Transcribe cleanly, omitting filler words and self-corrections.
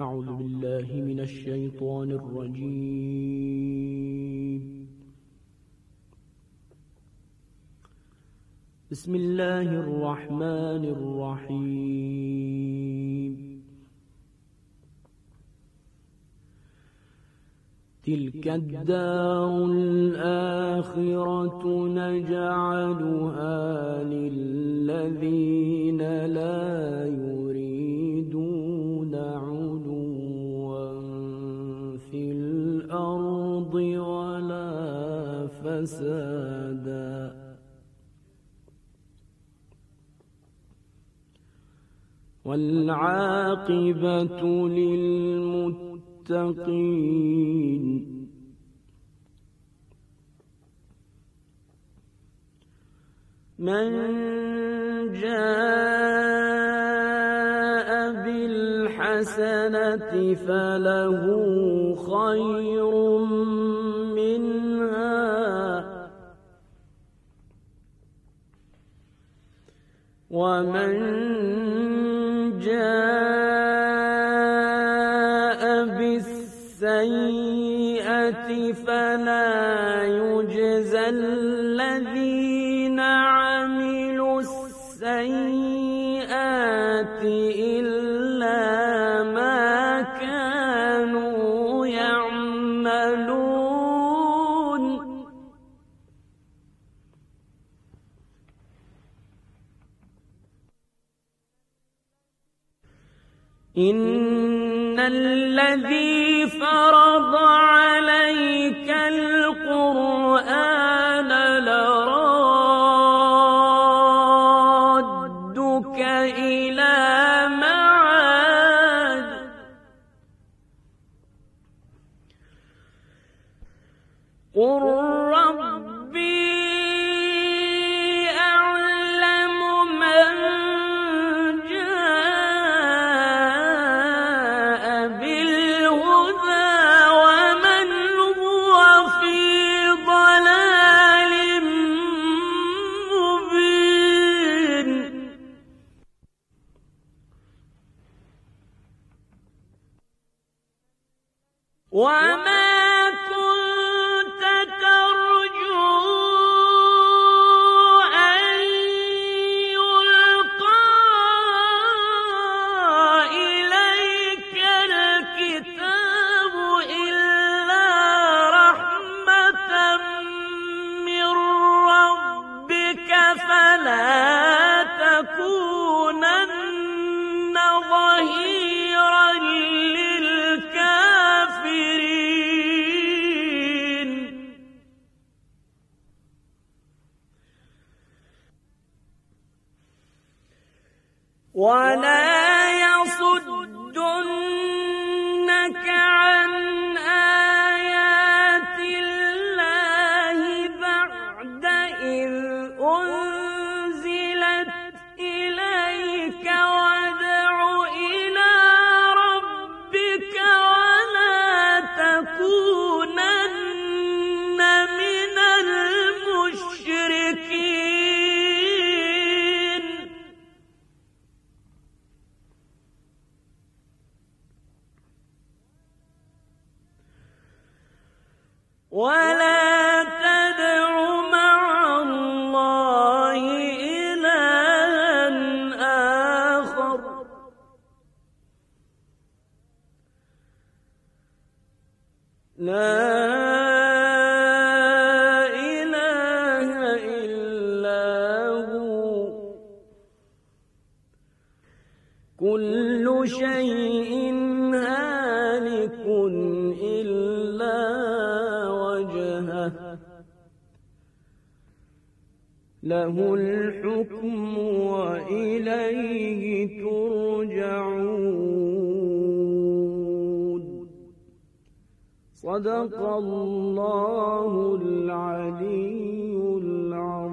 أعوذ بالله من الشيطان الرجيم. بسم الله الرحمن الرحيم. تلك الدار الآخرة نجعلها للذين لا يريدون علوا في الأرض ولا فسادا والعاقبة للمتقين من جاء بالحسنة فله خير منها ومن بالسيئة فلا يجزى الذين عملوا السيئات إلا ما كانوا يعملون إن الذي فرض عليك القرآن لرادك إلى معاد قل ربي أعلم من وَمَا كُنْتَ تَرْجُو أَنْ يُلْقَى إِلَيْكَ الْكِتَابُ إِلَّا رَحْمَةً مِّن رَّبِّكَ فَلَا تَكُونَنَّ ظَهِيرًا لِّلْكَافِرِينَ ولا يصدنك عن آيات الله بعد إذ أنزلت إليك وادع إلى ربك ولا تكونن من المشركين ولا تدع مع الله إلها آخر لا إله إلا هو كل شيء هالك إلا له الحكم وإليه ترجعون صدق الله العلي العظيم.